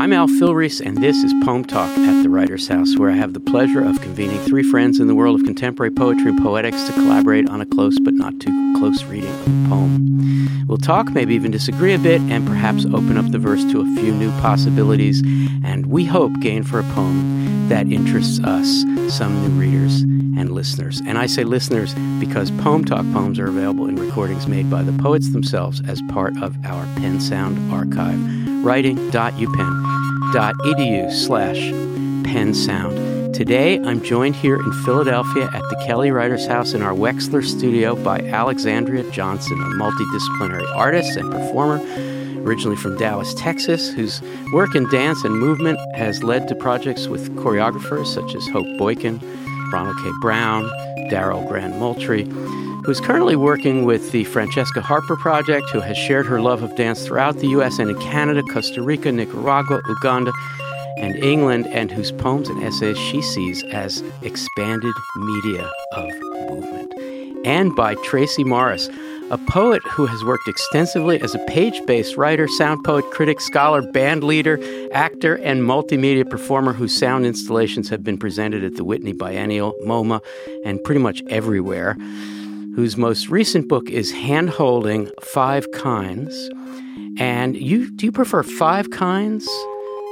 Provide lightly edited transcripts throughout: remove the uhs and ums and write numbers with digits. I'm Al Filreis, and this is Poem Talk at the Writers House, where I have the pleasure of convening three friends in the world of contemporary poetry and poetics to collaborate on a close but not too close reading of a poem. We'll talk, maybe even disagree a bit, and perhaps open up the verse to a few new possibilities, and we hope gain for a poem that interests us, some new readers and listeners. And I say listeners because Poem Talk poems are available in recordings made by the poets themselves as part of our PennSound archive. writing.upenn.edu/PennSound. Today, I'm joined here in Philadelphia at the Kelly Writers House in our Wexler studio by Alexandria Johnson, a multidisciplinary artist and performer, originally from Dallas, Texas, whose work in dance and movement has led to projects with choreographers such as Hope Boykin, Ronald K. Brown, Darryl Grand Moultrie, who's currently working with the Francesca Harper Project, who has shared her love of dance throughout the U.S. and in Canada, Costa Rica, Nicaragua, Uganda, and England, and whose poems and essays she sees as expanded media of movement. And by Tracy Morris, a poet who has worked extensively as a page-based writer, sound poet, critic, scholar, band leader, actor, and multimedia performer whose sound installations have been presented at the Whitney Biennial, MoMA, and pretty much everywhere, whose most recent book is Handholding Five Kinds. And do you prefer Five Kinds?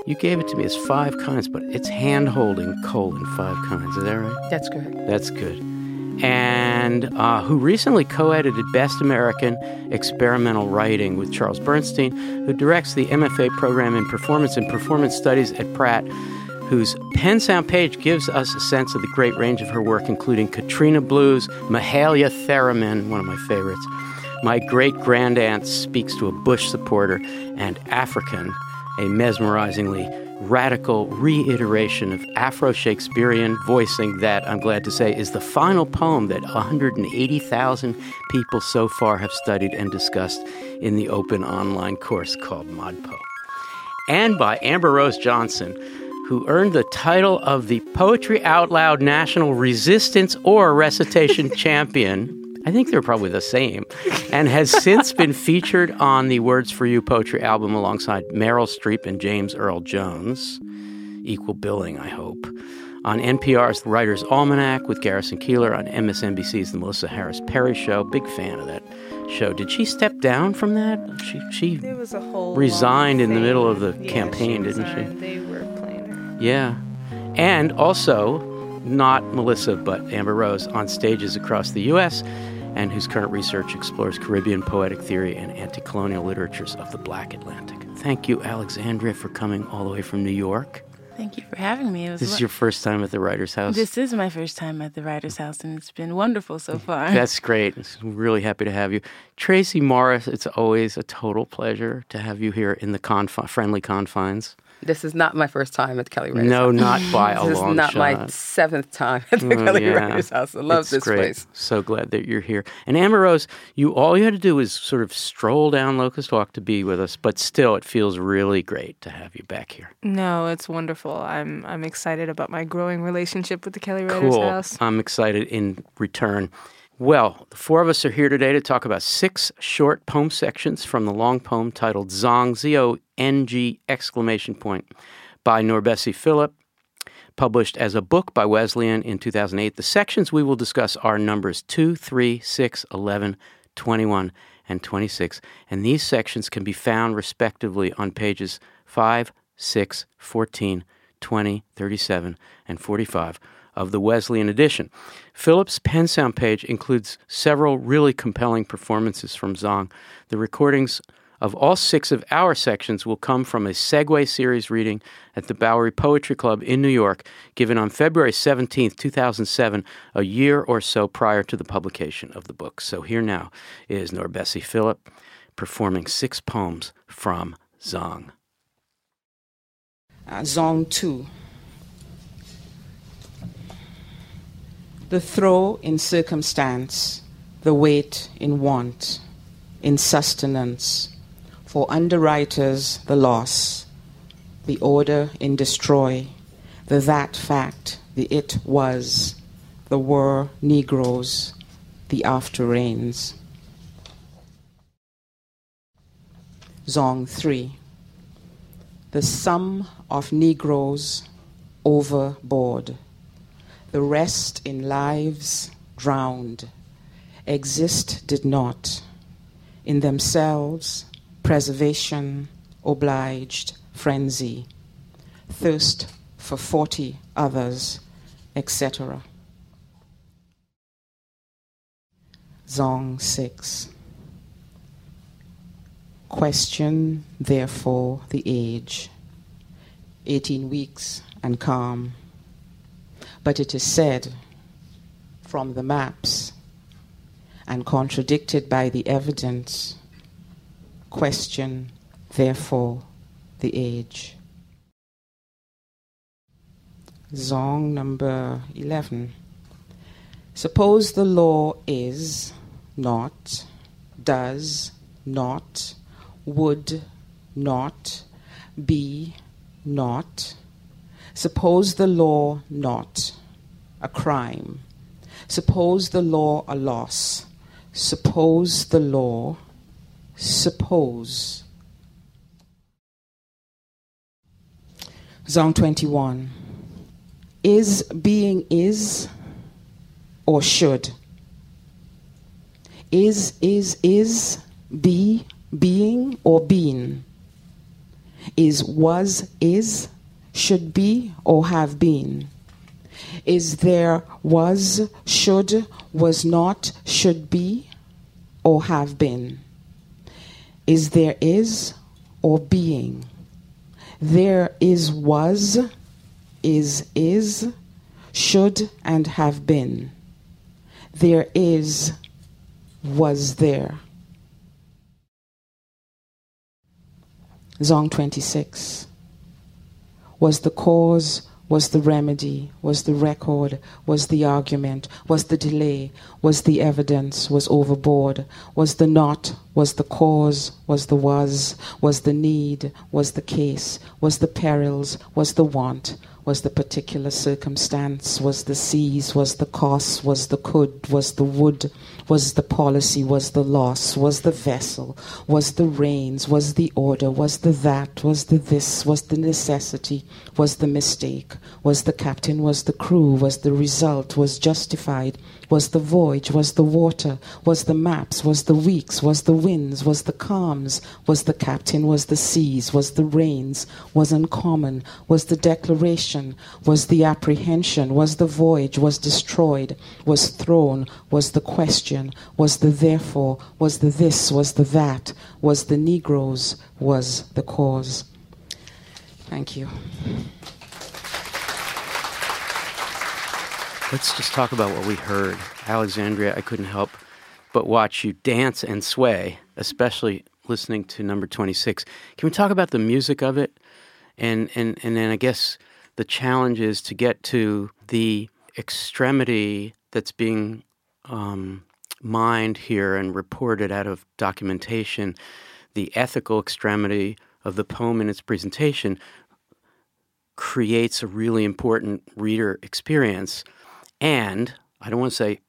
You gave it to me as Five Kinds, but it's Handholding :5 Kinds. Is that right? That's correct. That's good. And who recently co-edited Best American Experimental Writing with Charles Bernstein, who directs the MFA program in Performance and Performance Studies at Pratt, whose PennSound page gives us a sense of the great range of her work, including Katrina Blues, Mahalia Theremin, one of my favorites, My Great Grand Aunt Speaks to a Bush Supporter, and African, a mesmerizingly radical reiteration of Afro-Shakespearean voicing that, I'm glad to say, is the final poem that 180,000 people so far have studied and discussed in the open online course called ModPo. And by Amber Rose Johnson, who earned the title of the Poetry Out Loud National Resistance or Recitation Champion. I think they're probably the same. And has since been featured on the Words for You poetry album alongside Meryl Streep and James Earl Jones. Equal billing, I hope. On NPR's The Writer's Almanac with Garrison Keillor, on MSNBC's The Melissa Harris Perry Show. Big fan of that show. Did she step down from that? She resigned in the middle of the campaign, didn't she? They were yeah. And also, not Melissa, but Amber Rose, on stages across the U.S., and whose current research explores Caribbean poetic theory and anti-colonial literatures of the Black Atlantic. Thank you, Alexandria, for coming all the way from New York. Thank you for having me. This is your first time at the Writers House? This is my first time at the Writers House, and it's been wonderful so far. That's great. I'm really happy to have you. Tracy Morris, it's always a total pleasure to have you here in the friendly confines. This is not my first time at the Kelly Writers House. No, not by a long shot. This is not my seventh time at the Kelly Writers House. I love this place. So glad that you're here. And Amber Rose, all you had to do was sort of stroll down Locust Walk to be with us, but still it feels really great to have you back here. No, it's wonderful. I'm excited about my growing relationship with the Kelly Writers House. Cool. I'm excited in return. Well, the four of us are here today to talk about six short poem sections from the long poem titled Zong, Z-O-N-G! by NourbeSe Philip, published as a book by Wesleyan in 2008. The sections we will discuss are numbers 2, 3, 6, 11, 21, and 26, and these sections can be found respectively on pages 5, 6, 14, 20, 37, and 45. Of the Wesleyan edition. Philip's PennSound page includes several really compelling performances from Zong. The recordings of all six of our sections will come from a Segway series reading at the Bowery Poetry Club in New York, given on February 17th, 2007, a year or so prior to the publication of the book. So here now is NourbeSe Philip performing six poems from Zong. Zong 2. The throe in circumstance, the weight in want, in sustenance, for underwriters the loss, the order in destroy, the that fact, the it was, the were negroes, the after rains. Zong 3. The sum of Negroes overboard, the rest in lives drowned, exist did not. In themselves, preservation obliged frenzy, thirst for 40 others, etc. Zong 6. Question, therefore, the age. 18 weeks and calm. But it is said from the maps and contradicted by the evidence. Question, therefore, the age. Zong number 11. Suppose the law is not, does not, would not, be not. Suppose the law not a crime. Suppose the law a loss. Suppose the law, suppose. Zong 21. Is being is or should? Is be being or been? Is was is, should be or have been? Is there was, should, was not, should be or have been? Is there is or being? There is was, is, should and have been. There is, was there. Zong 26. Was the cause, was the remedy, was the record, was the argument, was the delay, was the evidence, was overboard, was the not, was the cause, was the need, was the case, was the perils, was the want, was the particular circumstance, was the seas, was the cost, was the could, was the would, was the policy, was the loss, was the vessel, was the reins, was the order, was the that, was the this, was the necessity, was the mistake, was the captain, was the crew, was the result, was justified, was the voyage, was the water, was the maps, was the weeks, was the winds, was the calms, was the captain, was the seas, was the rains, was uncommon, was the declaration, was the apprehension, was the voyage, was destroyed, was thrown, was the question, was the therefore, was the this, was the that, was the Negroes, was the cause. Thank you. Let's just talk about what we heard. Alexandria, I couldn't help but watch you dance and sway, especially listening to number 26. Can we talk about the music of it? And then I guess the challenge is to get to the extremity that's being mined here and reported out of documentation, the ethical extremity of the poem in its presentation creates a really important reader experience. And I don't want to say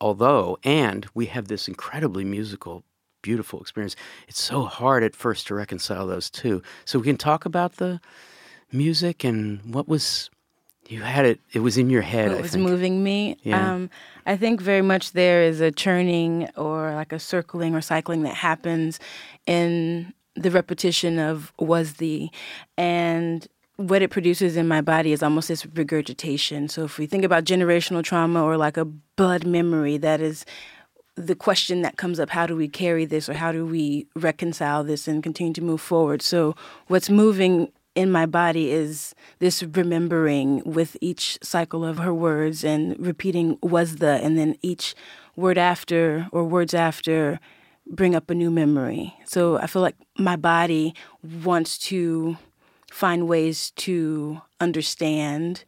although, and we have this incredibly musical, beautiful experience. It's so hard at first to reconcile those two. So we can talk about the music and what was, you had it, it was in your head. It was moving me. Yeah. I think very much there is a churning or like a circling or cycling that happens in the repetition of was the, and what it produces in my body is almost this regurgitation. So if we think about generational trauma or like a blood memory, that is the question that comes up. How do we carry this, or how do we reconcile this and continue to move forward? So what's moving in my body is this remembering with each cycle of her words and repeating was the, and then each word after or words after bring up a new memory. So I feel like my body wants to find ways to understand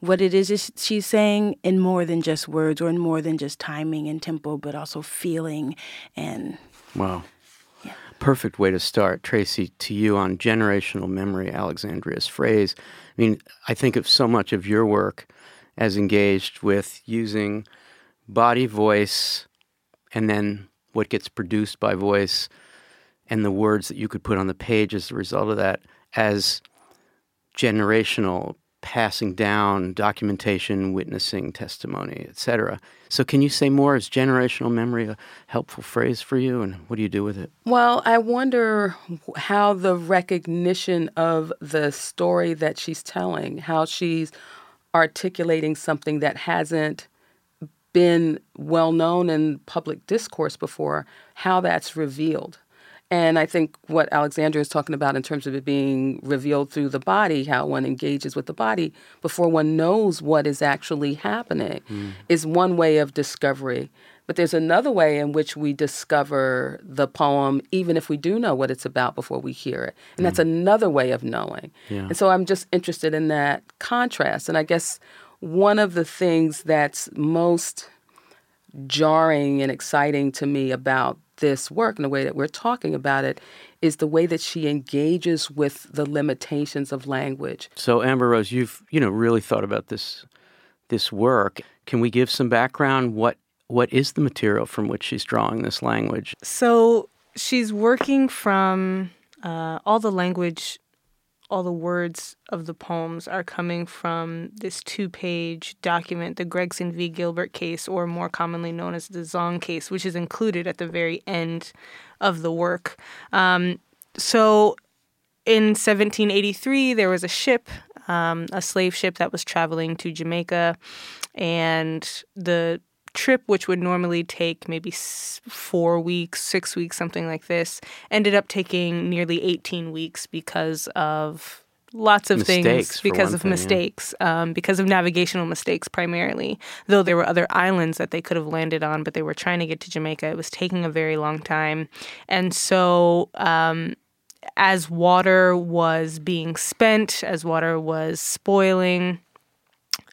what it is she's saying in more than just words or in more than just timing and tempo, but also feeling and... Wow. Yeah. Perfect way to start, Tracy, to you on generational memory, Alexandria's phrase. I mean, I think of so much of your work as engaged with using body, voice, and then what gets produced by voice and the words that you could put on the page as a result of that. as generational, passing down documentation, witnessing, testimony, etc. So can you say more? Is generational memory a helpful phrase for you, and what do you do with it? Well, I wonder how the recognition of the story that she's telling, how she's articulating something that hasn't been well known in public discourse before, how that's revealed. And I think what Alexandria is talking about in terms of it being revealed through the body, how one engages with the body before one knows what is actually happening, is one way of discovery. But there's another way in which we discover the poem, even if we do know what it's about before we hear it. And that's another way of knowing. Yeah. And so I'm just interested in that contrast. And I guess one of the things that's most jarring and exciting to me about this work and the way that we're talking about it is the way that she engages with the limitations of language. So Amber Rose, you've really thought about this work. Can we give some background? What is the material from which she's drawing this language? So she's working from all the language, all the words of the poems are coming from this 2-page document, the Gregson v. Gilbert case, or more commonly known as the Zong case, which is included at the very end of the work. So in 1783, there was a ship, a slave ship that was traveling to Jamaica, and the trip, which would normally take maybe 4 weeks, 6 weeks, something like this, ended up taking nearly 18 weeks because of lots of mistakes, because of navigational mistakes primarily, though there were other islands that they could have landed on, but they were trying to get to Jamaica. It was taking a very long time. And so as water was being spent, as water was spoiling,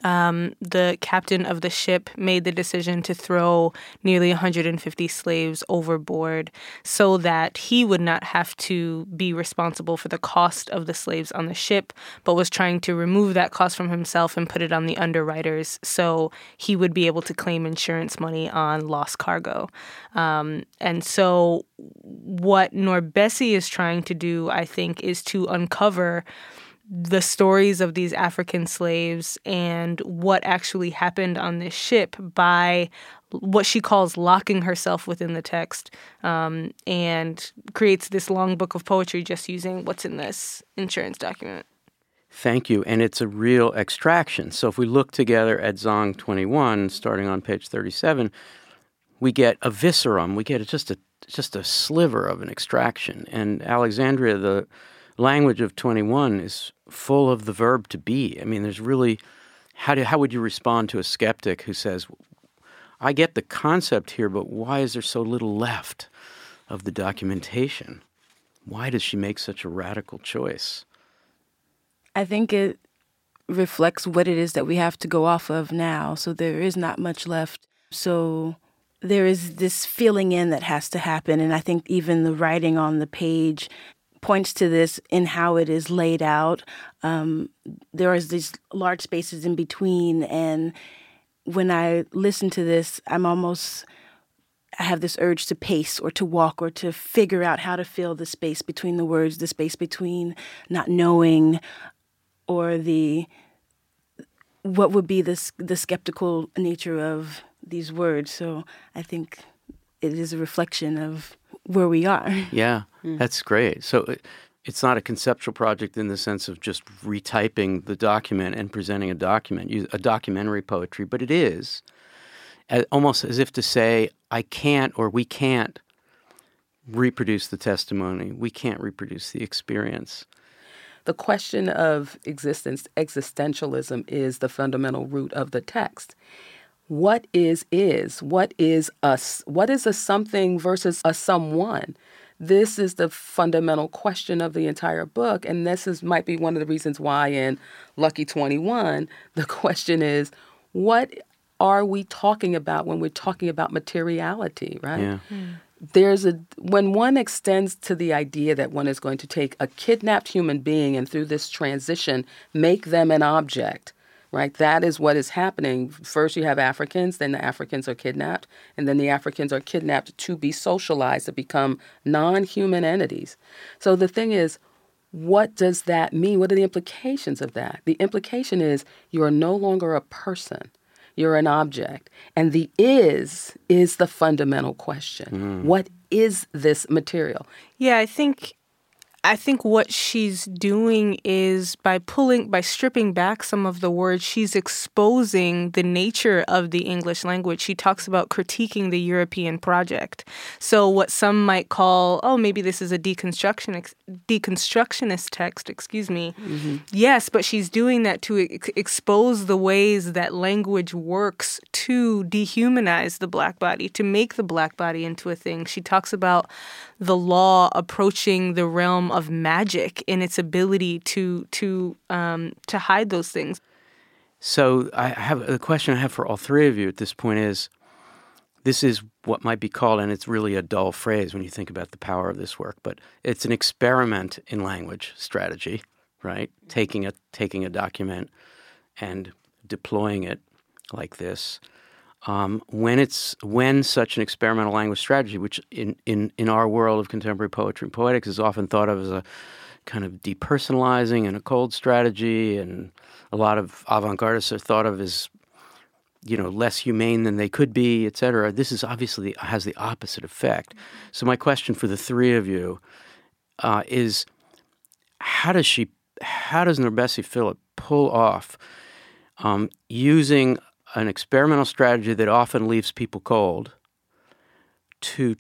the captain of the ship made the decision to throw nearly 150 slaves overboard so that he would not have to be responsible for the cost of the slaves on the ship, but was trying to remove that cost from himself and put it on the underwriters so he would be able to claim insurance money on lost cargo. And so what NourbeSe is trying to do, I think, is to uncover the stories of these African slaves and what actually happened on this ship by what she calls locking herself within the text, and creates this long book of poetry just using what's in this insurance document. Thank you. And it's a real extraction. So if we look together at Zong 21, starting on page 37, we get a viscerum. We get just a sliver of an extraction. And Alexandria, the language of 21 is full of the verb to be. I mean, there's really, how would you respond to a skeptic who says, I get the concept here, but why is there so little left of the documentation? Why does she make such a radical choice? I think it reflects what it is that we have to go off of now. So there is not much left. So there is this filling in that has to happen. And I think even the writing on the page points to this in how it is laid out. There is these large spaces in between, and when I listen to this, I have this urge to pace or to walk or to figure out how to fill the space between the words, the space between not knowing or what would be the skeptical nature of these words. So I think it is a reflection of where we are. Yeah, that's great. So it's not a conceptual project in the sense of just retyping the document and presenting a documentary poetry, but it is almost as if to say, I can't or we can't reproduce the testimony. We can't reproduce the experience. The question of existence, existentialism, is the fundamental root of the text. What is? What is us? What is a something versus a someone? This is the fundamental question of the entire book, and this might be one of the reasons why in Lucky 21, the question is, what are we talking about when we're talking about materiality, right? Yeah. When one extends to the idea that one is going to take a kidnapped human being and through this transition make them an object, right? That is what is happening. First you have Africans, then the Africans are kidnapped, and then the Africans are kidnapped to be socialized, to become non-human entities. So the thing is, what does that mean? What are the implications of that? The implication is you are no longer a person. You're an object. And the is the fundamental question. Mm. What is this material? Yeah, I think what she's doing is by stripping back some of the words, she's exposing the nature of the English language. She talks about critiquing the European project. So what some might call, maybe this is a deconstructionist text, Mm-hmm. Yes, but she's doing that to expose the ways that language works to dehumanize the black body, to make the black body into a thing. She talks about the law approaching the realm of magic in its ability to hide those things. So the question I have for all three of you at this point is, this is what might be called, and it's really a dull phrase when you think about the power of this work, but it's an experiment in language strategy, right? Taking a document and deploying it like this. When such an experimental language strategy, which in our world of contemporary poetry and poetics is often thought of as a kind of depersonalizing and a cold strategy, and a lot of avant-gardists are thought of as, less humane than they could be, et cetera. This is obviously has the opposite effect. So my question for the three of you is, how does NourbeSe Philip pull off using an experimental strategy that often leaves people cold to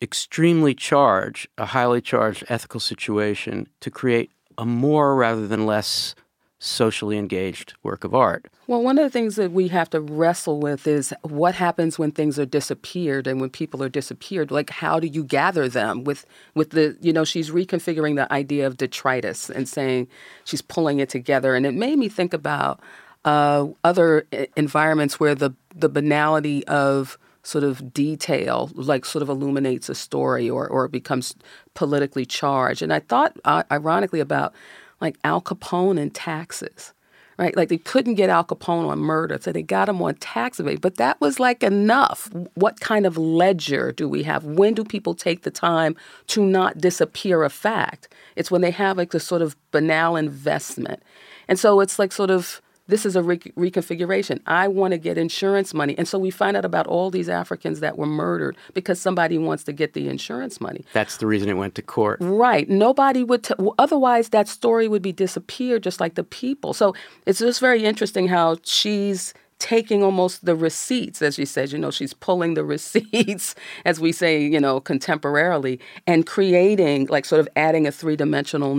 extremely charge a highly charged ethical situation to create a more rather than less socially engaged work of art? Well, one of the things that we have to wrestle with is what happens when things are disappeared and when people are disappeared. Like, how do you gather them with the, she's reconfiguring the idea of detritus and saying she's pulling it together. And it made me think about other environments where the banality of sort of detail, like, sort of illuminates a story or becomes politically charged. And I thought, ironically, about, like, Al Capone and taxes, right? Like, they couldn't get Al Capone on murder, so they got him on tax evasion. But that was, like, enough. What kind of ledger do we have? When do people take the time to not disappear a fact? It's when they have, like, this sort of banal investment. And so it's, like, sort of... This is a reconfiguration. I want to get insurance money. And so we find out about all these Africans that were murdered because somebody wants to get the insurance money. That's the reason it went to court. Right. Nobody would... Otherwise, that story would be disappeared, just like the people. So it's just very interesting how she's taking almost the receipts, as she says. She's pulling the receipts, as we say, contemporarily, and creating, like, sort of adding a three-dimensional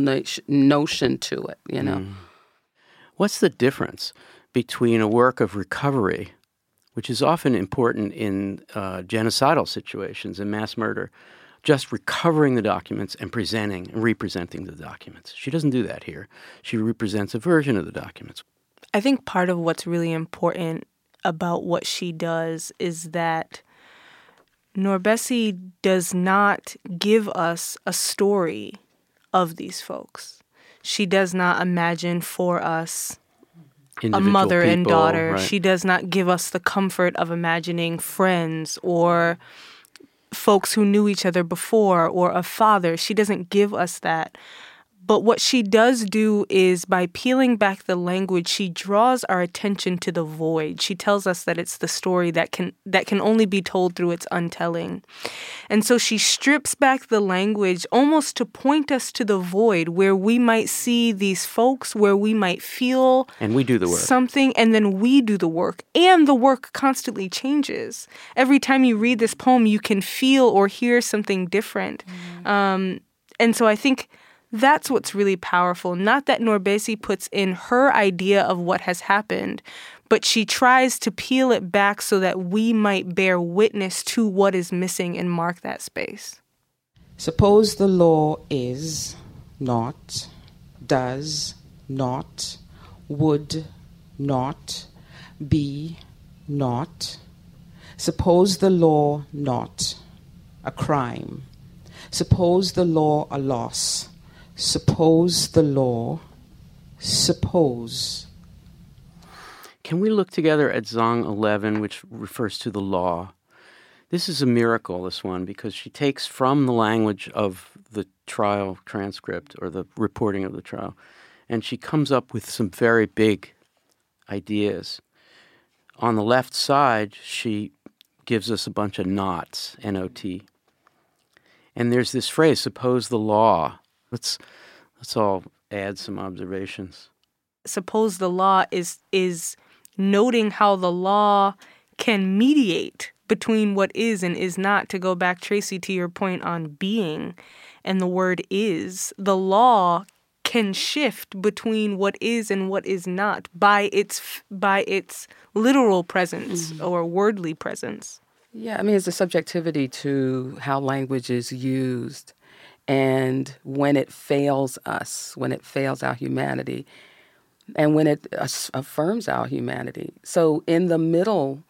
notion to it, Mm. What's the difference between a work of recovery, which is often important in genocidal situations and mass murder, just recovering the documents and presenting and representing the documents? She doesn't do that here. She represents a version of the documents. I think part of what's really important about what she does is that NourbeSe does not give us a story of these folks. She does not imagine for us individual a mother people, and daughter. Right. She does not give us the comfort of imagining friends or folks who knew each other before or a father. She doesn't give us that. But what she does do is, by peeling back the language, she draws our attention to the void. She tells us that it's the story that can only be told through its untelling. And so she strips back the language almost to point us to the void where we might see these folks, where we might feel and we do the work. Something, and then we do the work. And the work constantly changes. Every time you read this poem, you can feel or hear something different. Mm. And so I think that's what's really powerful. Not that NourbeSe puts in her idea of what has happened, but she tries to peel it back so that we might bear witness to what is missing and mark that space. Suppose the law is not, does not, would not, be not. Suppose the law not a crime. Suppose the law a loss. Suppose the law, suppose. Can we look together at Zong 11, which refers to the law, This is a miracle, this one, because she takes from the language of the trial transcript or the reporting of the trial, and she comes up with some very big ideas. On the left side, she gives us a bunch of knots, N-O-T. And there's this phrase, suppose the law. Let's all add some observations. Suppose the law is noting how the law can mediate between what is and is not, to go back, Tracy, to your point on being and the word is. The law can shift between what is and what is not by its literal presence or wordly presence. Yeah, I mean, it's a subjectivity to how language is used. And when it fails us, when it fails our humanity, and when it affirms our humanity. So in the middle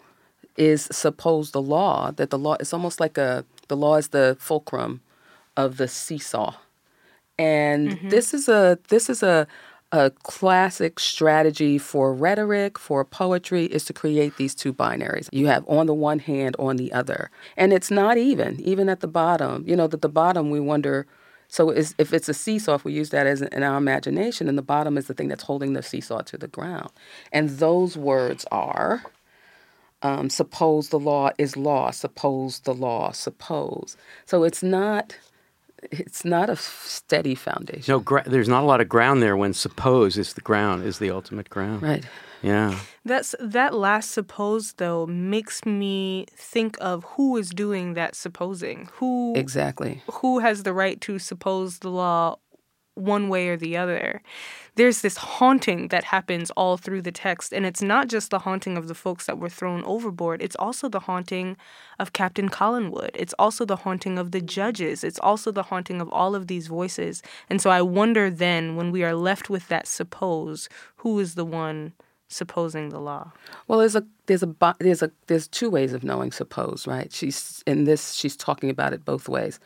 is suppose the law, that the law, it's almost like the law is the fulcrum of the seesaw. And this is a classic strategy for rhetoric, for poetry, is to create these two binaries. You have on the one hand, on the other. And it's not even at the bottom. You know, at the bottom we wonder, so if it's a seesaw, if we use that as in our imagination, and the bottom is the thing that's holding the seesaw to the ground. And those words are, suppose the law is law, suppose the law, suppose. So it's not a steady foundation. No, there's not a lot of ground there when suppose is the ground, is the ultimate ground. Right. Yeah. That last suppose, though, makes me think of who is doing that supposing. Who has the right to suppose the law one way or the other? There's this haunting that happens all through the text, and it's not just the haunting of the folks that were thrown overboard. It's also the haunting of Captain Collinwood. It's also the haunting of the judges. It's also the haunting of all of these voices. And so I wonder then, when we are left with that suppose, who is the one supposing the law? Well, there's two ways of knowing suppose, right? She's talking about it both ways.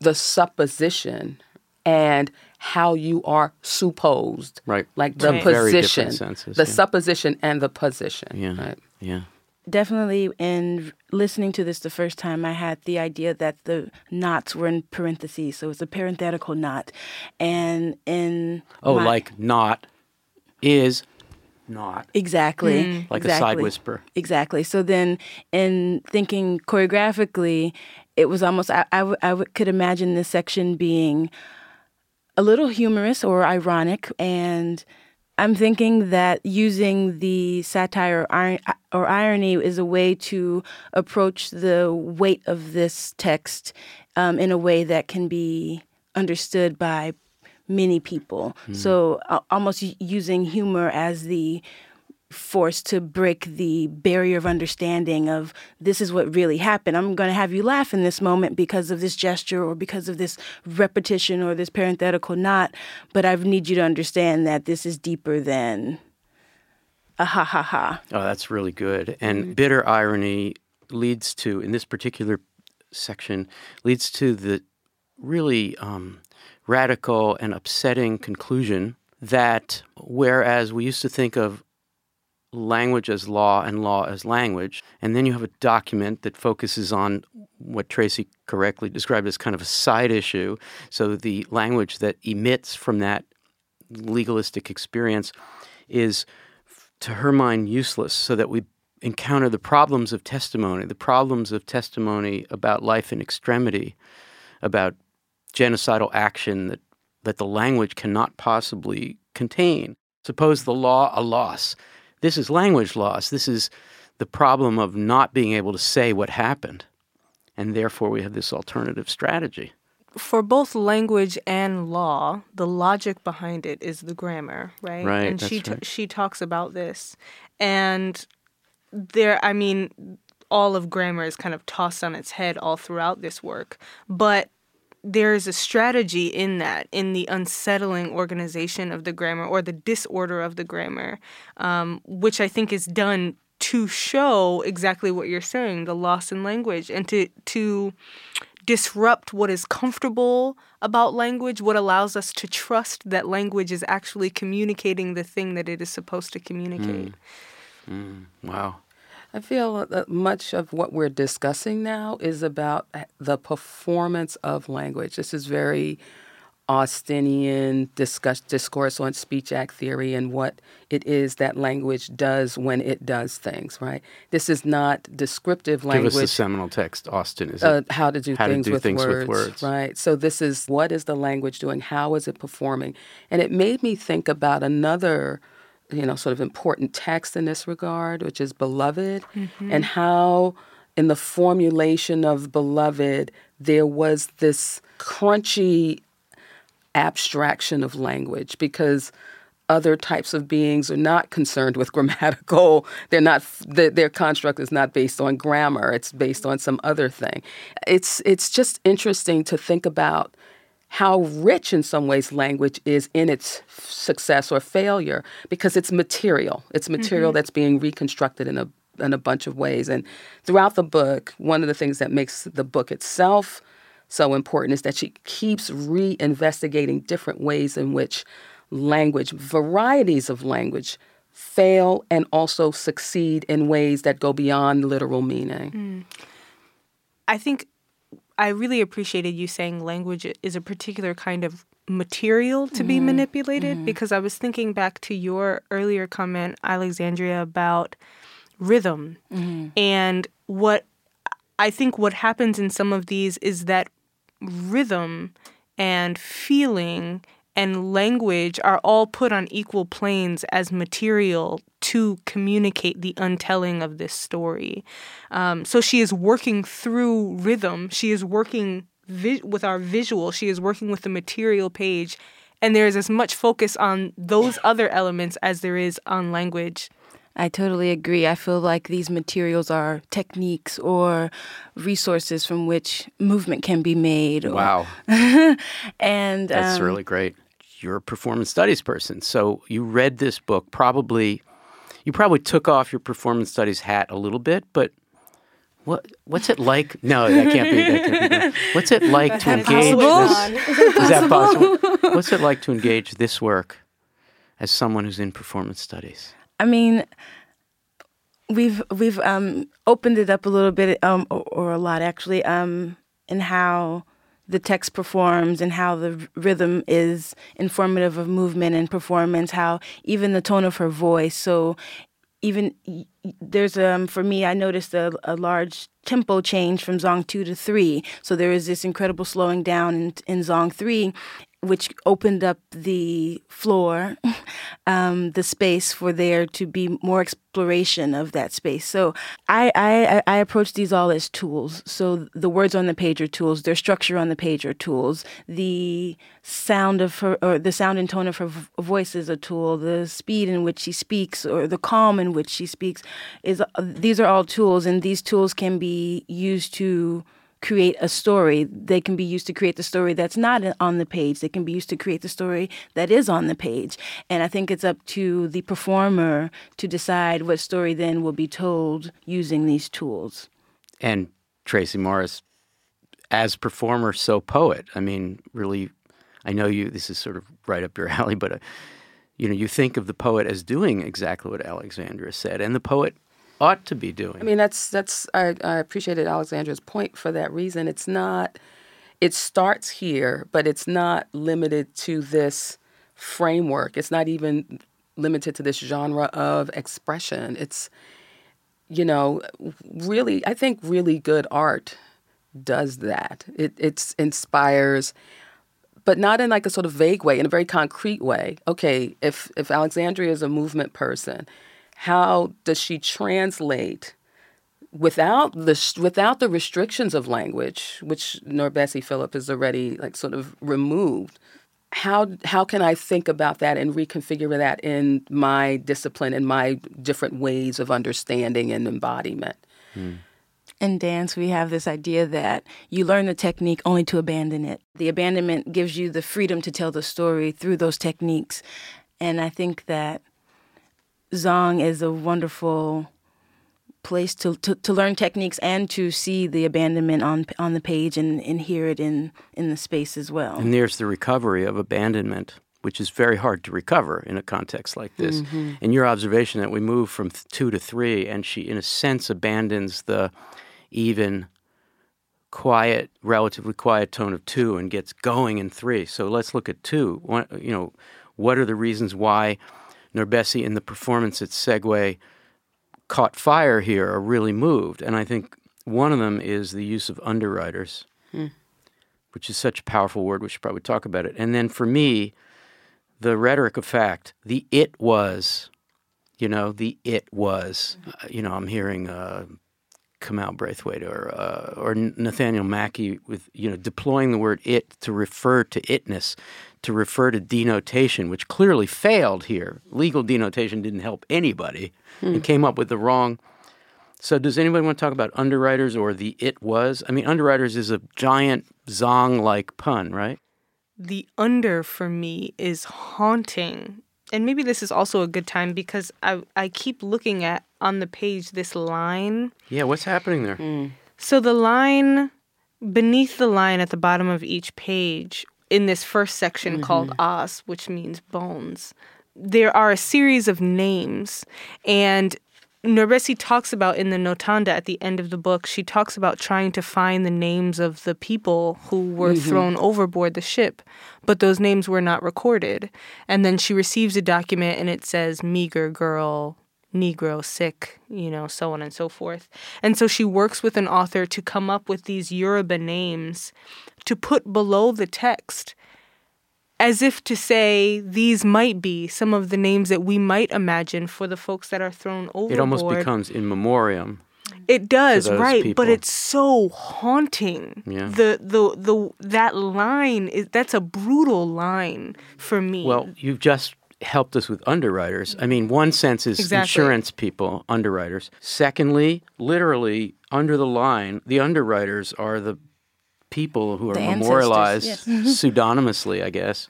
The supposition and how you are supposed. Right. Like the position. Senses, the supposition and the position. Yeah. Right? Yeah. Definitely, in listening to this the first time, I had the idea that the knots were in parentheses, so it's a parenthetical knot. And in like not is not. Exactly. Mm. Like a side whisper. Exactly. So then in thinking choreographically, it was almost, I could imagine this section being a little humorous or ironic, and I'm thinking that using the satire or irony is a way to approach the weight of this text in a way that can be understood by many people. Mm. So almost using humor as the force to break the barrier of understanding of this is what really happened. I'm going to have you laugh in this moment because of this gesture or because of this repetition or this parenthetical knot, but I need you to understand that this is deeper than a ha ha ha. Oh, that's really good. And bitter irony leads to, in this particular section, leads to the really radical and upsetting conclusion that whereas we used to think of language as law and law as language, and then you have a document that focuses on what Tracy correctly described as kind of a side issue. So the language that emits from that legalistic experience is, to her mind, useless, so that we encounter the problems of testimony about life in extremity, about genocidal action that the language cannot possibly contain. Suppose the law a loss. This is language loss. This is the problem of not being able to say what happened. And therefore, we have this alternative strategy. For both language and law, the logic behind it is the grammar, right? Right. And she talks about this. And all of grammar is kind of tossed on its head all throughout this work. But there is a strategy in that, in the unsettling organization of the grammar or the disorder of the grammar, which I think is done to show exactly what you're saying, the loss in language, and to disrupt what is comfortable about language, what allows us to trust that language is actually communicating the thing that it is supposed to communicate. Wow. I feel that much of what we're discussing now is about the performance of language. This is very Austinian discourse on speech act theory and what it is that language does when it does things, right? This is not descriptive language. Give us the seminal text, Austin, is it? How to do things with words. Right. So this is, what is the language doing? How is it performing? And it made me think about another, you know, sort of important text in this regard, which is Beloved, and how in the formulation of Beloved, there was this crunchy abstraction of language, because other types of beings are not concerned with grammatical. They're not. Their construct is not based on grammar. It's based on some other thing. It's just interesting to think about how rich in some ways language is in its success or failure, because it's material. It's material that's being reconstructed in a bunch of ways. And throughout the book, one of the things that makes the book itself so important is that she keeps reinvestigating different ways in which language, varieties of language, fail and also succeed in ways that go beyond literal meaning. Mm. I think I really appreciated you saying language is a particular kind of material to be manipulated, because I was thinking back to your earlier comment, Alexandria, about rhythm. And what happens in some of these is that rhythm and feeling and language are all put on equal planes as material to communicate the untelling of this story. So she is working through rhythm. She is working with our visual. She is working with the material page. And there is as much focus on those other elements as there is on language. I totally agree. I feel like these materials are techniques or resources from which movement can be made. Wow. And that's really great. You're a performance studies person. So you read this book, you probably took off your performance studies hat a little bit, but what's it like? No, that can't be. What's it like to engage? Is that possible? What's it like to engage this work as someone who's in performance studies? I mean, we've opened it up a little bit, or a lot actually, in how the text performs and how the rhythm is informative of movement and performance, how even the tone of her voice. So even there's, for me, I noticed a large tempo change from Zong 2 to 3. So there is this incredible slowing down in Zong 3, which opened up the floor, the space for there to be more exploration of that space. So I approach these all as tools. So the words on the page are tools. Their structure on the page are tools. The sound of her, or the sound and tone of her voice is a tool. The speed in which she speaks, or the calm in which she speaks, these are all tools, and these tools can be used to create a story. They can be used to create the story that's not on the page. They can be used to create the story that is on the page. And I think it's up to the performer to decide what story then will be told using these tools. And Tracy Morris, as performer, so poet. I mean, really, I know you, this is sort of right up your alley, but you know, you think of the poet as doing exactly what Alexandria said, and the poet ought to be doing. I mean, I appreciated Alexandra's point for that reason. It's not, it starts here, but it's not limited to this framework. It's not even limited to this genre of expression. It's, you know, really, I think really good art does that. It inspires, but not in like a sort of vague way, in a very concrete way. Okay, if Alexandria is a movement person, how does she translate without the restrictions of language, which NourbeSe Philip has already like sort of removed? How can I think about that and reconfigure that in my discipline and my different ways of understanding and embodiment? Mm. In dance, we have this idea that you learn the technique only to abandon it. The abandonment gives you the freedom to tell the story through those techniques, and I think that Zong is a wonderful place to learn techniques and to see the abandonment on the page and hear it in the space as well. And there's the recovery of abandonment. which is very hard to recover in a context like this. Mm-hmm. And your observation that we move from two to three, and she, in a sense, abandons the even quiet, relatively quiet tone of two and gets going in three. So let's look at two. What are the reasons why NourbeSe in the performance at Segway caught fire here or really moved? And I think one of them is the use of underwriters, which is such a powerful word. We should probably talk about it. And then for me, the rhetoric of fact, the it was, I'm hearing Kamau Brathwaite or Nathaniel Mackey with, deploying the word it to refer to itness, to refer to denotation, which clearly failed here. Legal denotation didn't help anybody and came up with the wrong. So does anybody want to talk about underwriters or the it was? I mean, underwriters is a giant Zong-like pun, right? The under for me is haunting. And maybe this is also a good time because I keep looking at on the page this line. Yeah, what's happening there? So the line, beneath the line at the bottom of each page, in this first section called Os, which means bones, there are a series of names. And NourbeSe talks about in the Notanda at the end of the book, she talks about trying to find the names of the people who were thrown overboard the ship, but those names were not recorded. And then she receives a document and it says, meager girl, Negro, sick, so on and so forth. And so she works with an author to come up with these Yoruba names to put below the text, as if to say, these might be some of the names that we might imagine for the folks that are thrown overboard. It almost becomes in memoriam. It does, right? People. But it's so haunting. Yeah. That line that's a brutal line for me. Well, you've just helped us with underwriters. I mean, one sense is insurance people, underwriters. Secondly, literally under the line, the underwriters are the people who are memorialized pseudonymously, I guess.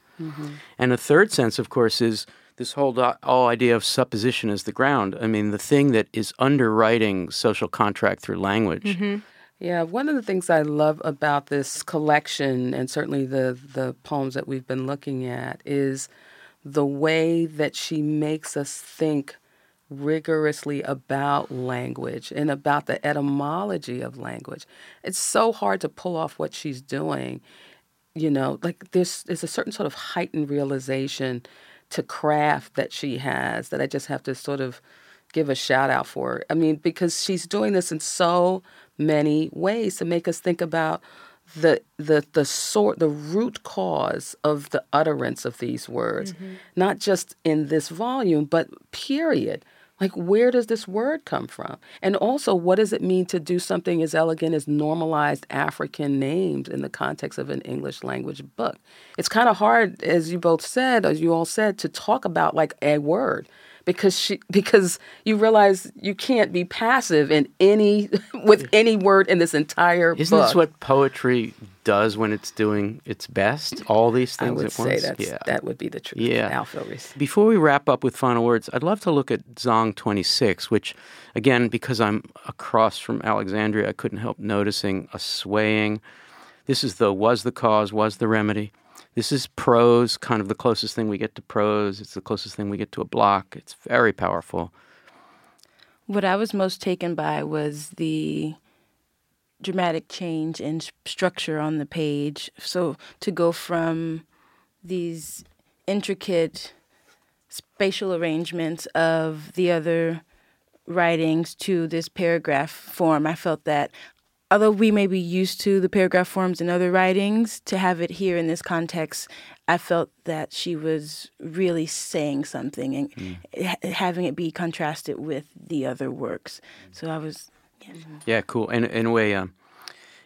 And a third sense, of course, is this whole idea of supposition as the ground. I mean, the thing that is underwriting social contract through language. Yeah, one of the things I love about this collection, and certainly the poems that we've been looking at, is the way that she makes us think rigorously about language and about the etymology of language. It's so hard to pull off what she's doing. Like there's a certain sort of heightened realization to craft that she has that I just have to sort of give a shout out for. I mean, because she's doing this in so many ways to make us think about the root cause of the utterance of these words, not just in this volume, but period. Like, where does this word come from? And also, what does it mean to do something as elegant as normalized African names in the context of an English language book? It's kind of hard, as you all said, to talk about like a word. Because you realize you can't be passive with any word in this entire book. Isn't this what poetry does when it's doing its best? All these things at once. I would say that would be the truth. Yeah, Al Filreis. Before we wrap up with final words, I'd love to look at Zong 26, which, again, because I'm across from Alexandria, I couldn't help noticing a swaying. This is was the cause, was the remedy. This is prose, kind of the closest thing we get to prose. It's the closest thing we get to a block. It's very powerful. What I was most taken by was the dramatic change in structure on the page. So to go from these intricate spatial arrangements of the other writings to this paragraph form, I felt that although we may be used to the paragraph forms in other writings, to have it here in this context, I felt that she was really saying something and having it be contrasted with the other works. So I was... Yeah, cool. And in a way,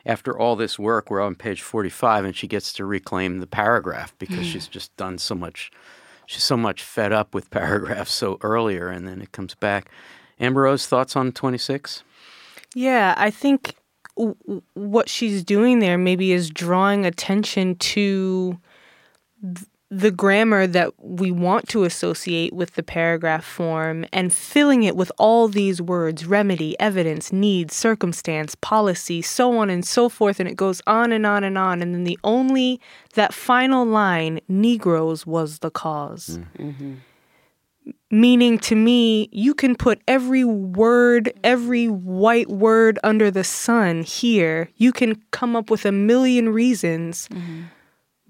after all this work, we're on page 45, and she gets to reclaim the paragraph because she's just done so much. She's so much fed up with paragraphs so earlier, and then it comes back. Amber Rose, thoughts on 26? Yeah, I think what she's doing there maybe is drawing attention to the grammar that we want to associate with the paragraph form and filling it with all these words, remedy, evidence, need, circumstance, policy, so on and so forth, and it goes on and on and on. And then that final line, Negroes was the cause. Mm-hmm. Meaning to me, you can put every word, every white word under the sun here. You can come up with a million reasons. Mm-hmm.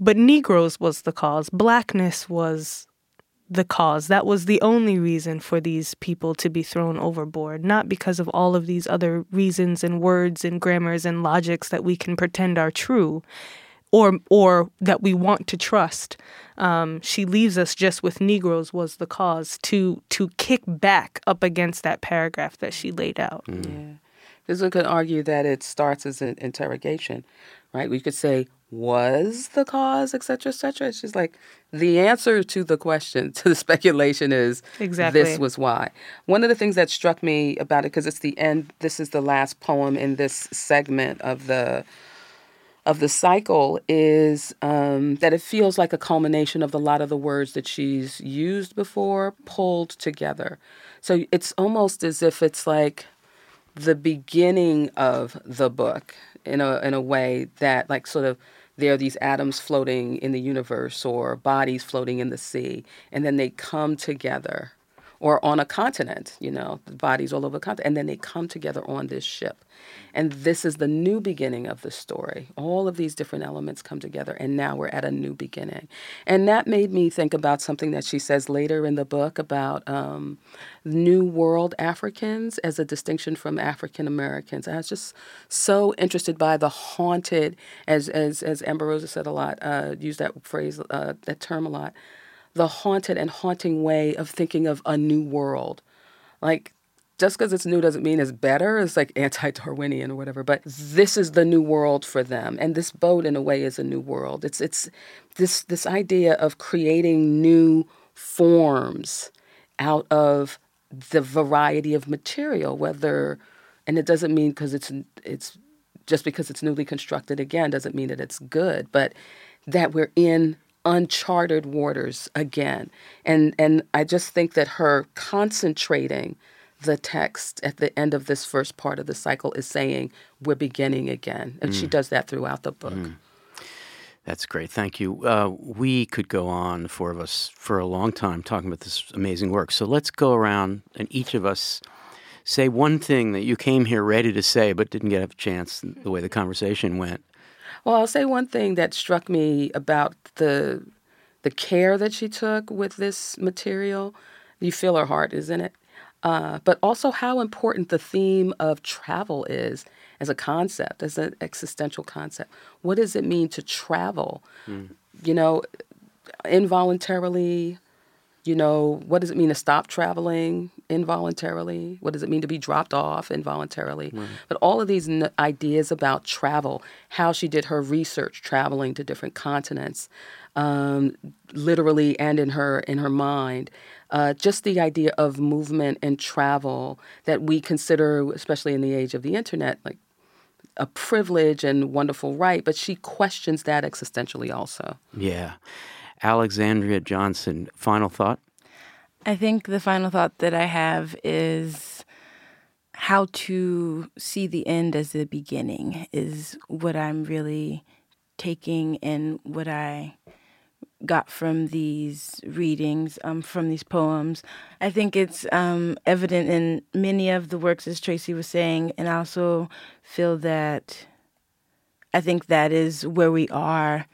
But Negroes was the cause. Blackness was the cause. That was the only reason for these people to be thrown overboard, not because of all of these other reasons and words and grammars and logics that we can pretend are true or that we want to trust. She leaves us just with Negroes was the cause to kick back up against that paragraph that she laid out. Mm. Yeah. Because one could argue that it starts as an interrogation, right? We could say, was the cause, et cetera, et cetera. It's just like the answer to the question, to the speculation is exactly this was why. One of the things that struck me about it, because it's the end, this is the last poem in this segment of the cycle, is that it feels like a culmination of a lot of the words that she's used before pulled together. So it's almost as if it's like the beginning of the book in a way that like sort of there are these atoms floating in the universe or bodies floating in the sea, and then they come together, or on a continent, the bodies all over the continent, and then they come together on this ship. And this is the new beginning of the story. All of these different elements come together, and now we're at a new beginning. And that made me think about something that she says later in the book about New World Africans as a distinction from African Americans. I was just so interested by the haunted, as Amber Rose said a lot, used that phrase, that term a lot, the haunted and haunting way of thinking of a new world. Like, just because it's new doesn't mean it's better. It's like anti-Darwinian or whatever. But this is the new world for them. And this boat, in a way, is a new world. It's this idea of creating new forms out of the variety of material, whether, and it doesn't mean because it's just because it's newly constructed again doesn't mean that it's good, but that we're in uncharted waters again. And I just think that her concentrating the text at the end of this first part of the cycle is saying, we're beginning again. And she does that throughout the book. Mm. That's great. Thank you. We could go on, the four of us, for a long time talking about this amazing work. So let's go around and each of us say one thing that you came here ready to say but didn't get a chance the way the conversation went. Well, I'll say one thing that struck me about the care that she took with this material. You feel her heart is in it. But also how important the theme of travel is as a concept, as an existential concept. What does it mean to travel, involuntarily? What does it mean to stop traveling involuntarily? What does it mean to be dropped off involuntarily? Mm. But all of these ideas about travel, how she did her research traveling to different continents, literally and in her mind, just the idea of movement and travel that we consider, especially in the age of the internet, like a privilege and wonderful right. But she questions that existentially also. Yeah. Alexandria Johnson, final thought? I think the final thought that I have is how to see the end as the beginning is what I'm really taking and what I got from these readings, from these poems. I think it's evident in many of the works, as Tracy was saying, and I also feel that I think that is where we are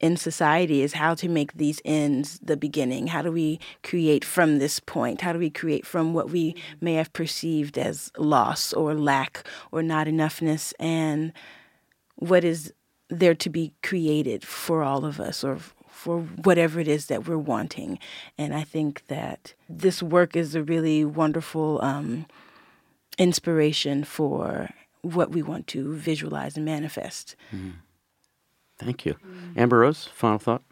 in society, is how to make these ends the beginning. How do we create from this point? How do we create from what we may have perceived as loss or lack or not enoughness, and what is there to be created for all of us or for whatever it is that we're wanting? And I think that this work is a really wonderful inspiration for what we want to visualize and manifest. Mm-hmm. Thank you. Amber Rose, final thought?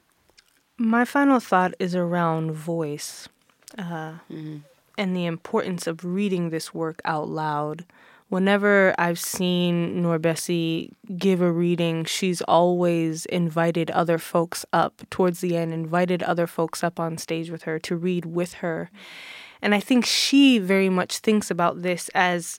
My final thought is around voice and the importance of reading this work out loud whenever I've seen NourbeSe give a reading, she's always invited other folks up towards the end, invited other folks up on stage with her to read with her. And I think she very much thinks about this as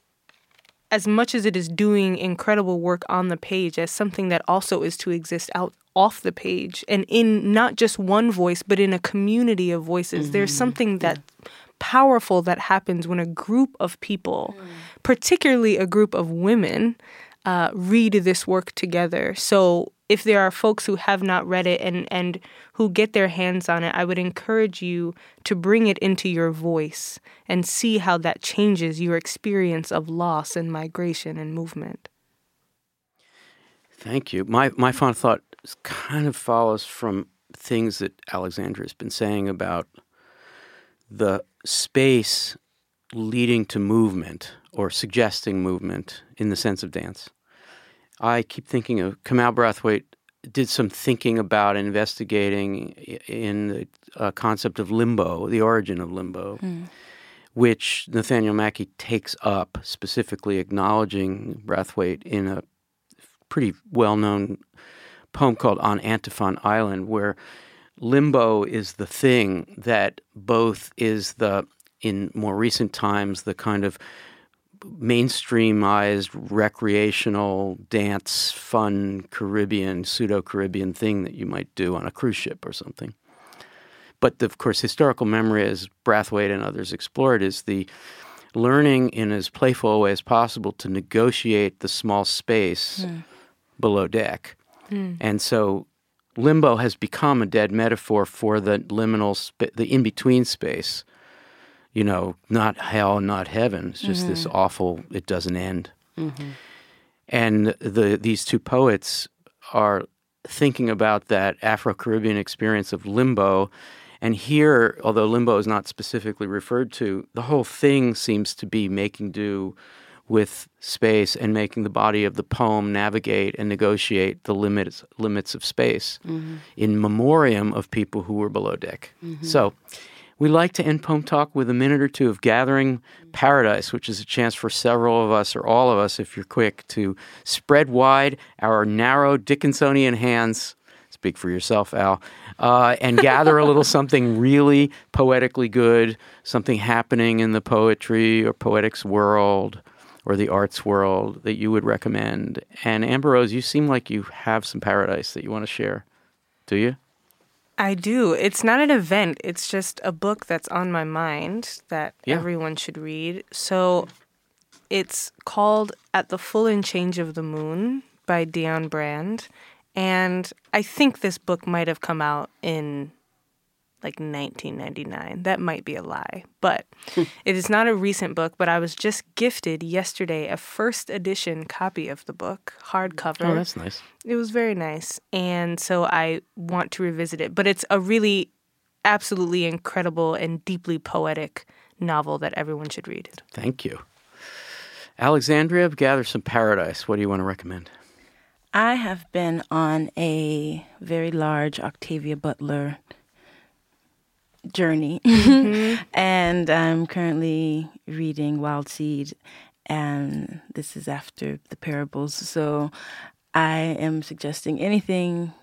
much as it is doing incredible work on the page, as something that also is to exist out off the page and in not just one voice, but in a community of voices. Mm-hmm. There's something that powerful that happens when a group of people, particularly a group of women, read this work together. So if there are folks who have not read it and who get their hands on it, I would encourage you to bring it into your voice and see how that changes your experience of loss and migration and movement. Thank you. My final thought kind of follows from things that Alexandria has been saying about the space leading to movement or suggesting movement in the sense of dance. I keep thinking of Kamau Brathwaite did some thinking about investigating in the concept of limbo, the origin of limbo, which Nathaniel Mackey takes up, specifically acknowledging Brathwaite in a pretty well-known poem called On Antiphon Island, where limbo is the thing that both is the, in more recent times, the kind of mainstreamized recreational dance, fun, Caribbean, pseudo-Caribbean thing that you might do on a cruise ship or something. But, of course, historical memory, as Brathwaite and others explored, is the learning in as playful a way as possible to negotiate the small space below deck. Mm. And so limbo has become a dead metaphor for the liminal, the in-between space. You know, not hell, not heaven. It's just this awful, it doesn't end. Mm-hmm. And these two poets are thinking about that Afro-Caribbean experience of limbo. And here, although limbo is not specifically referred to, the whole thing seems to be making do with space and making the body of the poem navigate and negotiate the limits of space in memoriam of people who were below deck. Mm-hmm. So we like to end Poem Talk with a minute or two of gathering paradise, which is a chance for several of us or all of us, if you're quick, to spread wide our narrow Dickinsonian hands. Speak for yourself, Al, and gather a little something really poetically good, something happening in the poetry or poetics world or the arts world that you would recommend. And Amber Rose, you seem like you have some paradise that you want to share. Do you? I do. It's not an event. It's just a book that's on my mind that everyone should read. So it's called At the Full and Change of the Moon by Deon Brand. And I think this book might have come out in like 1999. That might be a lie, but it is not a recent book, but I was just gifted yesterday a first edition copy of the book, hardcover. Oh, that's nice. It was very nice, and so I want to revisit it. But it's a really absolutely incredible and deeply poetic novel that everyone should read. Thank you. Alexandria, gather some paradise. What do you want to recommend? I have been on a very large Octavia Butler journey and I'm currently reading Wild Seed, and this is after the Parables, so I am suggesting anything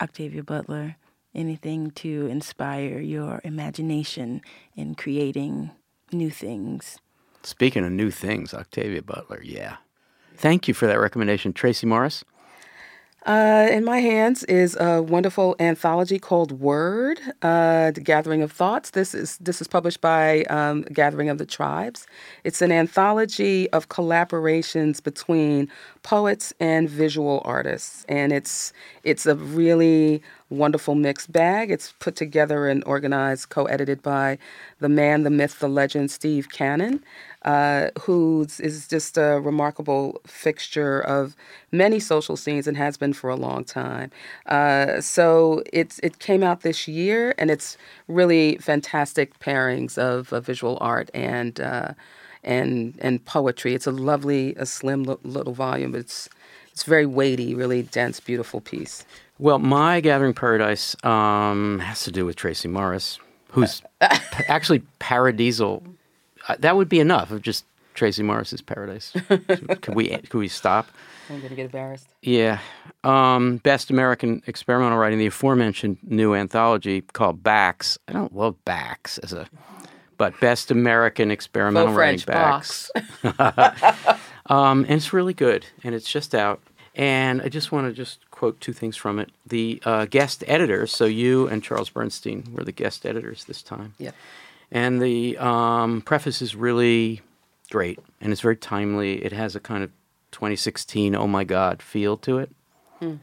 Octavia Butler, anything to inspire your imagination in creating new things. Speaking of new things, Octavia Butler, thank you for that recommendation. Tracy Morris? In my hands is a wonderful anthology called Word, The Gathering of Thoughts. This is published by Gathering of the Tribes. It's an anthology of collaborations between poets and visual artists, and it's a really wonderful mixed bag. It's put together and organized, co-edited by the man, the myth, the legend, Steve Cannon, who is just a remarkable fixture of many social scenes and has been for a long time. So it came out this year, and it's really fantastic pairings of visual art and poetry. It's a lovely, a slim little volume. It's very weighty, really dense, beautiful piece. Well, my Gathering Paradise has to do with Tracy Morris, who's actually paradisal. That would be enough of just Tracy Morris's Paradise. Could we stop? I'm going to get embarrassed. Yeah. Best American Experimental Writing, the aforementioned new anthology called Bax. I don't love Bax as a... But Best American Experimental Writing Bax. And it's really good, and it's just out. And I just want to just quote two things from it. The guest editors, so you and Charles Bernstein were the guest editors this time. Yeah. And the preface is really great, and it's very timely. It has a kind of 2016, oh my God, feel to it. Mm.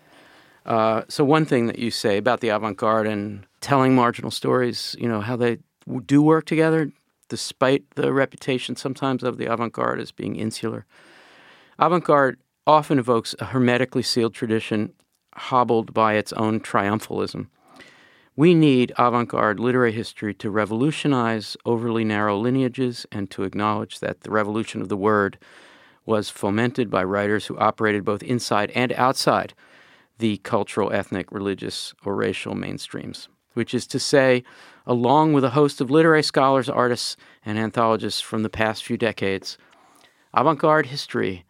So one thing that you say about the avant-garde and telling marginal stories, you know, how they do work together, despite the reputation sometimes of the avant-garde as being insular. Avant-garde often evokes a hermetically sealed tradition hobbled by its own triumphalism. We need avant-garde literary history to revolutionize overly narrow lineages and to acknowledge that the revolution of the word was fomented by writers who operated both inside and outside the cultural, ethnic, religious, or racial mainstreams, which is to say, along with a host of literary scholars, artists, and anthologists from the past few decades, avant-garde history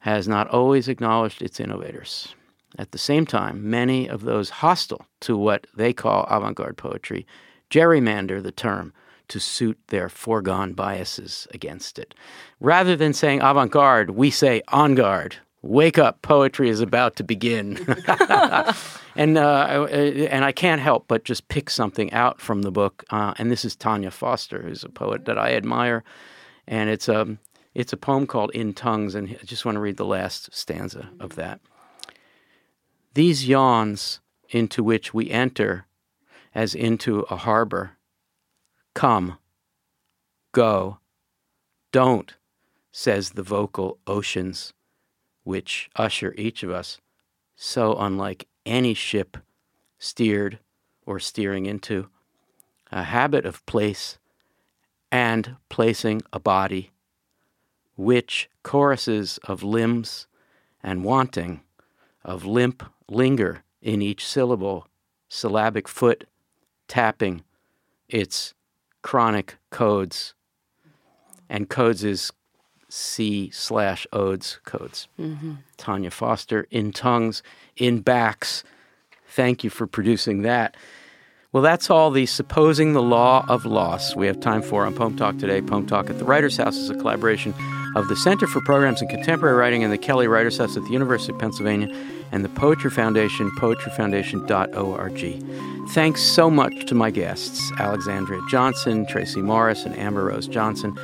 has not always acknowledged its innovators. At the same time, many of those hostile to what they call avant-garde poetry gerrymander the term to suit their foregone biases against it. Rather than saying avant-garde, we say on guard. Wake up, poetry is about to begin. And I can't help but just pick something out from the book. And this is Tanya Foster, who's a poet that I admire. And it's a poem called In Tongues, and I just want to read the last stanza of that. These yawns into which we enter as into a harbor. Come, go, don't, says the vocal oceans, which usher each of us, so unlike any ship steered or steering into, a habit of place and placing a body, which choruses of limbs and wanting of limp linger in each syllable, syllabic foot tapping its chronic codes. And codes is C/Odes codes. Mm-hmm. Tanya Foster, In Tongues, in Bax. Thank you for producing that. Well, that's all the Supposing the Law of Loss we have time for on Poem Talk today. Poem Talk at the Writers House is a collaboration of the Center for Programs in Contemporary Writing and the Kelly Writers House at the University of Pennsylvania and the Poetry Foundation, poetryfoundation.org. Thanks so much to my guests, Alexandria Johnson, Tracy Morris, and Amber Rose Johnson,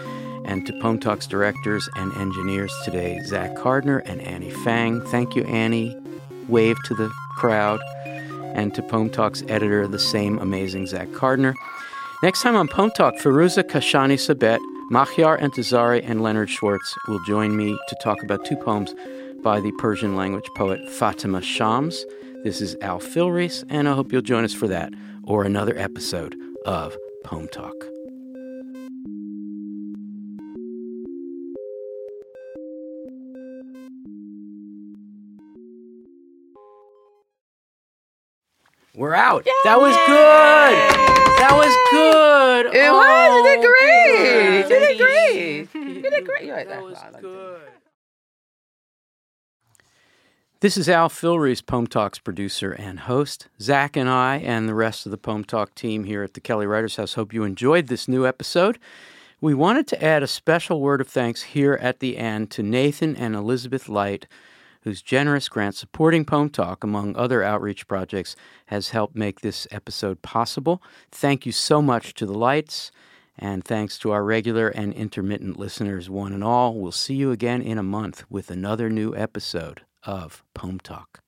and to Poem Talk's directors and engineers today, Zach Cardner and Annie Fang. Thank you, Annie. Wave to the crowd. And to Poem Talk's editor, the same amazing Zach Cardner. Next time on Poem Talk, Firuza Kashani Sabet, Mahyar Entezari, and Leonard Schwartz will join me to talk about two poems by the Persian language poet Fatima Shams. This is Al Filreis, and I hope you'll join us for that or another episode of Poem Talk. We're out. Yay! That was good. That was good. It was. You did great. You did great. You did great. You're right there. That was good. This is Al Filreis, Poem Talk's producer and host. Zach and I and the rest of the Poem Talk team here at the Kelly Writers House hope you enjoyed this new episode. We wanted to add a special word of thanks here at the end to Nathan and Elizabeth Light, whose generous grant supporting Poem Talk, among other outreach projects, has helped make this episode possible. Thank you so much to the Lights, and thanks to our regular and intermittent listeners, one and all. We'll see you again in a month with another new episode of Poem Talk.